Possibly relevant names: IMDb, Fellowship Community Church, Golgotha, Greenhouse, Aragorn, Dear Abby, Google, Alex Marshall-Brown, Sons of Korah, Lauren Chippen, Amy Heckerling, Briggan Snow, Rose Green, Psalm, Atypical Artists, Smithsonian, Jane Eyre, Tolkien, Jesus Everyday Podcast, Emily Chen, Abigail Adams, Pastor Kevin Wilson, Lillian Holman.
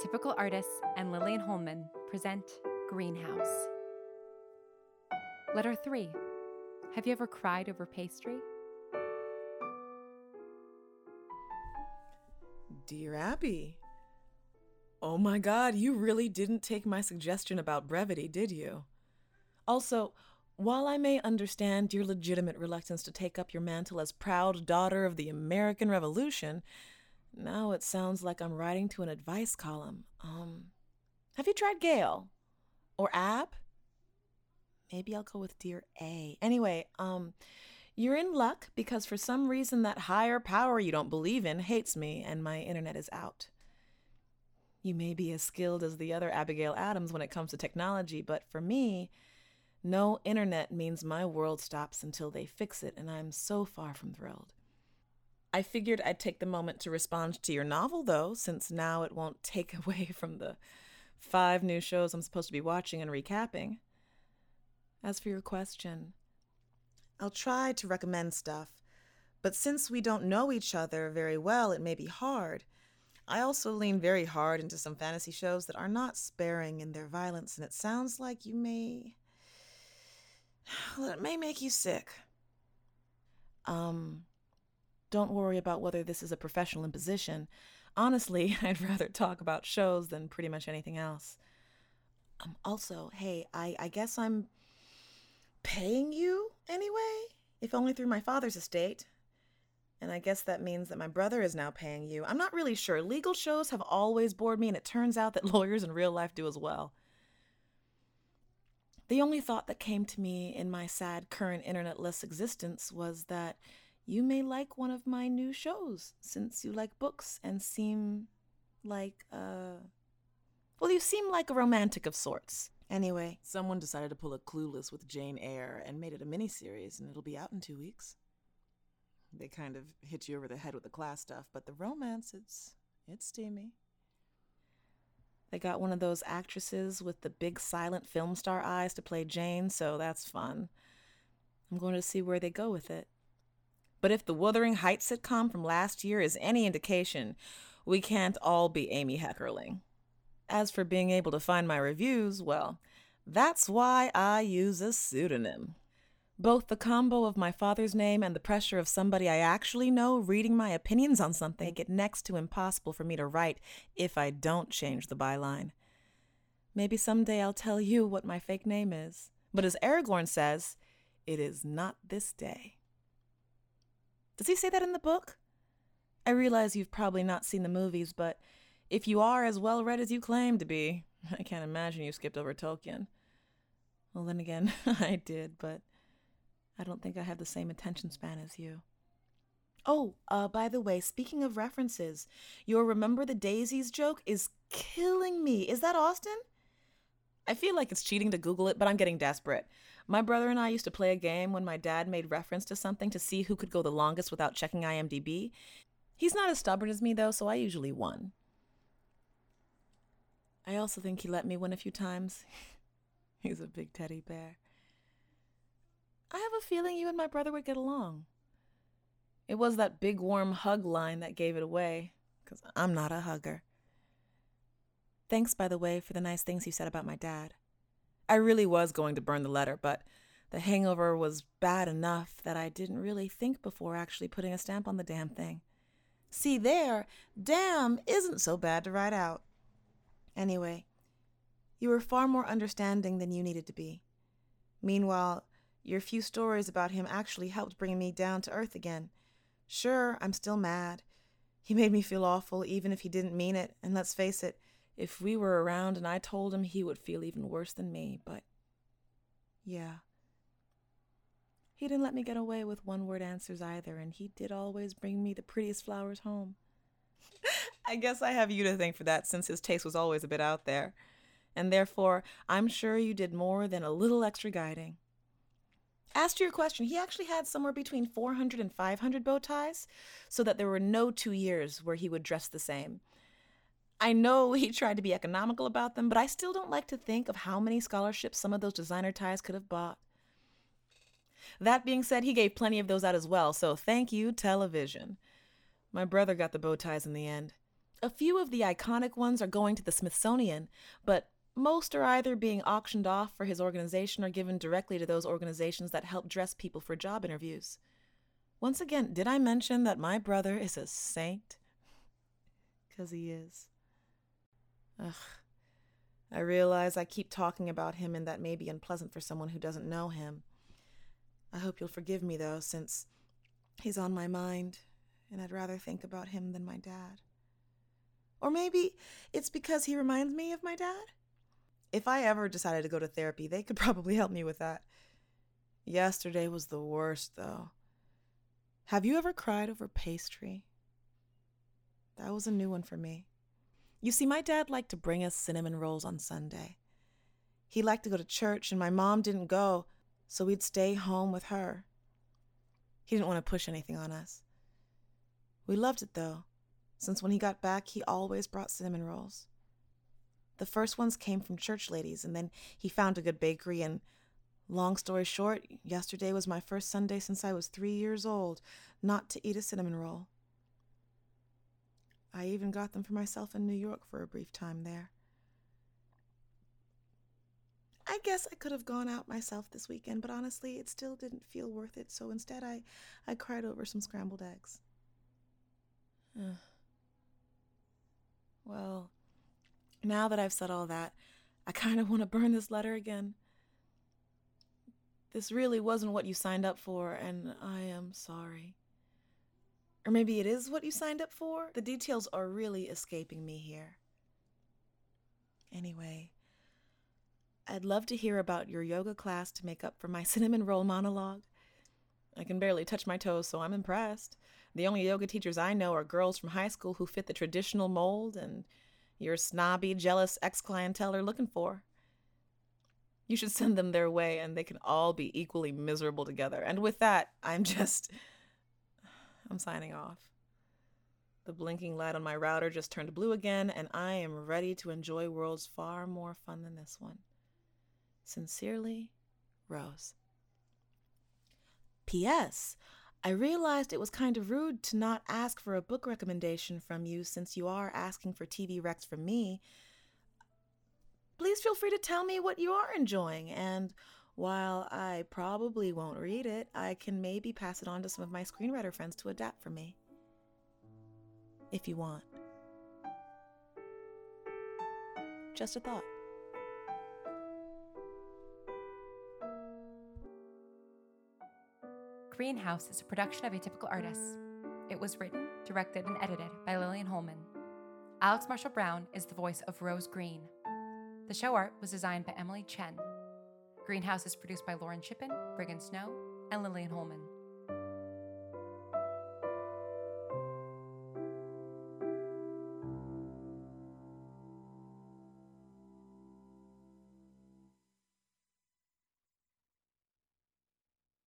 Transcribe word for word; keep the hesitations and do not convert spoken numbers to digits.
Atypical Artists and Lillian Holman present Greenhouse. Letter three. Have you ever cried over pastry? Dear Abby, oh my God, you really didn't take my suggestion about brevity, did you? Also, while I may understand your legitimate reluctance to take up your mantle as proud daughter of the American Revolution, now it sounds like I'm writing to an advice column. Um, have you tried Gail? Or Ab? Maybe I'll go with Dear A. Anyway, um, you're in luck because for some reason that higher power you don't believe in hates me and my internet is out. You may be as skilled as the other Abigail Adams when it comes to technology, but for me, no internet means my world stops until they fix it, and I'm so far from thrilled. I figured I'd take the moment to respond to your novel, though, since now it won't take away from the five new shows I'm supposed to be watching and recapping. As for your question, I'll try to recommend stuff, but since we don't know each other very well, it may be hard. I also lean very hard into some fantasy shows that are not sparing in their violence, and it sounds like you may... Well, it may make you sick. Um, don't worry about whether this is a professional imposition. Honestly, I'd rather talk about shows than pretty much anything else. Um, also, hey, I, I guess I'm... paying you anyway, if only through my father's estate. And I guess that means that my brother is now paying you. I'm not really sure. Legal shows have always bored me, and it turns out that lawyers in real life do as well. The only thought that came to me in my sad current internetless existence was that you may like one of my new shows, since you like books and seem like a... Well, you seem like a romantic of sorts. Anyway, someone decided to pull a Clueless with Jane Eyre and made it a miniseries, and it'll be out in two weeks. They kind of hit you over the head with the class stuff, but the romance, it's it's steamy. They got one of those actresses with the big silent film star eyes to play Jane, so that's fun. I'm going to see where they go with it. But if the Wuthering Heights sitcom from last year is any indication, we can't all be Amy Heckerling. As for being able to find my reviews, well, that's why I use a pseudonym. Both the combo of my father's name and the pressure of somebody I actually know reading my opinions on something make it next to impossible for me to write if I don't change the byline. Maybe someday I'll tell you what my fake name is. But as Aragorn says, it is not this day. Does he say that in the book? I realize you've probably not seen the movies, but... if you are as well-read as you claim to be, I can't imagine you skipped over Tolkien. Well, then again, I did, but I don't think I have the same attention span as you. Oh, uh, by the way, speaking of references, your Remember the Daisies joke is killing me. Is that Austin? I feel like it's cheating to Google it, but I'm getting desperate. My brother and I used to play a game when my dad made reference to something to see who could go the longest without checking I M D B. He's not as stubborn as me, though, so I usually won. I also think he let me win a few times. He's a big teddy bear. I have a feeling you and my brother would get along. It was that big warm hug line that gave it away, because I'm not a hugger. Thanks, by the way, for the nice things you said about my dad. I really was going to burn the letter, but the hangover was bad enough that I didn't really think before actually putting a stamp on the damn thing. See there, damn isn't so bad to write out. Anyway, you were far more understanding than you needed to be. Meanwhile, your few stories about him actually helped bring me down to earth again. Sure, I'm still mad. He made me feel awful, even if he didn't mean it, and let's face it, if we were around and I told him, he would feel even worse than me, but... yeah. He didn't let me get away with one-word answers either, and he did always bring me the prettiest flowers home. I guess I have you to thank for that, since his taste was always a bit out there. And therefore, I'm sure you did more than a little extra guiding. As to your question, he actually had somewhere between four hundred and five hundred bow ties, so that there were no two years where he would dress the same. I know he tried to be economical about them, but I still don't like to think of how many scholarships some of those designer ties could have bought. That being said, he gave plenty of those out as well, so thank you, television. My brother got the bow ties in the end. A few of the iconic ones are going to the Smithsonian, but most are either being auctioned off for his organization or given directly to those organizations that help dress people for job interviews. Once again, did I mention that my brother is a saint? 'Cause he is. Ugh. I realize I keep talking about him and that may be unpleasant for someone who doesn't know him. I hope you'll forgive me, though, since he's on my mind, and I'd rather think about him than my dad. Or maybe it's because he reminds me of my dad? If I ever decided to go to therapy, they could probably help me with that. Yesterday was the worst, though. Have you ever cried over pastry? That was a new one for me. You see, my dad liked to bring us cinnamon rolls on Sunday. He liked to go to church, and my mom didn't go, so we'd stay home with her. He didn't want to push anything on us. We loved it, though, since when he got back, he always brought cinnamon rolls. The first ones came from church ladies, and then he found a good bakery, and long story short, yesterday was my first Sunday since I was three years old not to eat a cinnamon roll. I even got them for myself in New York for a brief time there. I guess I could have gone out myself this weekend, but honestly, it still didn't feel worth it, so instead I, I cried over some scrambled eggs. Ugh. Well, now that I've said all that, I kind of want to burn this letter again. This really wasn't what you signed up for, and I am sorry. Or maybe it is what you signed up for? The details are really escaping me here. Anyway, I'd love to hear about your yoga class to make up for my cinnamon roll monologue. I can barely touch my toes, so I'm impressed. The only yoga teachers I know are girls from high school who fit the traditional mold, and your snobby, jealous ex-clientele are looking for. You should send them their way, and they can all be equally miserable together. And with that, I'm just... I'm signing off. The blinking light on my router just turned blue again, and I am ready to enjoy worlds far more fun than this one. Sincerely, Rose. P S. I realized it was kind of rude to not ask for a book recommendation from you since you are asking for T V recs from me. Please feel free to tell me what you are enjoying, and while I probably won't read it, I can maybe pass it on to some of my screenwriter friends to adapt for me. If you want. Just a thought. Greenhouse is a production of Atypical Artists. It was written, directed, and edited by Lillian Holman. Alex Marshall-Brown is the voice of Rose Green. The show art was designed by Emily Chen. Greenhouse is produced by Lauren Chippen, Briggan Snow, and Lillian Holman.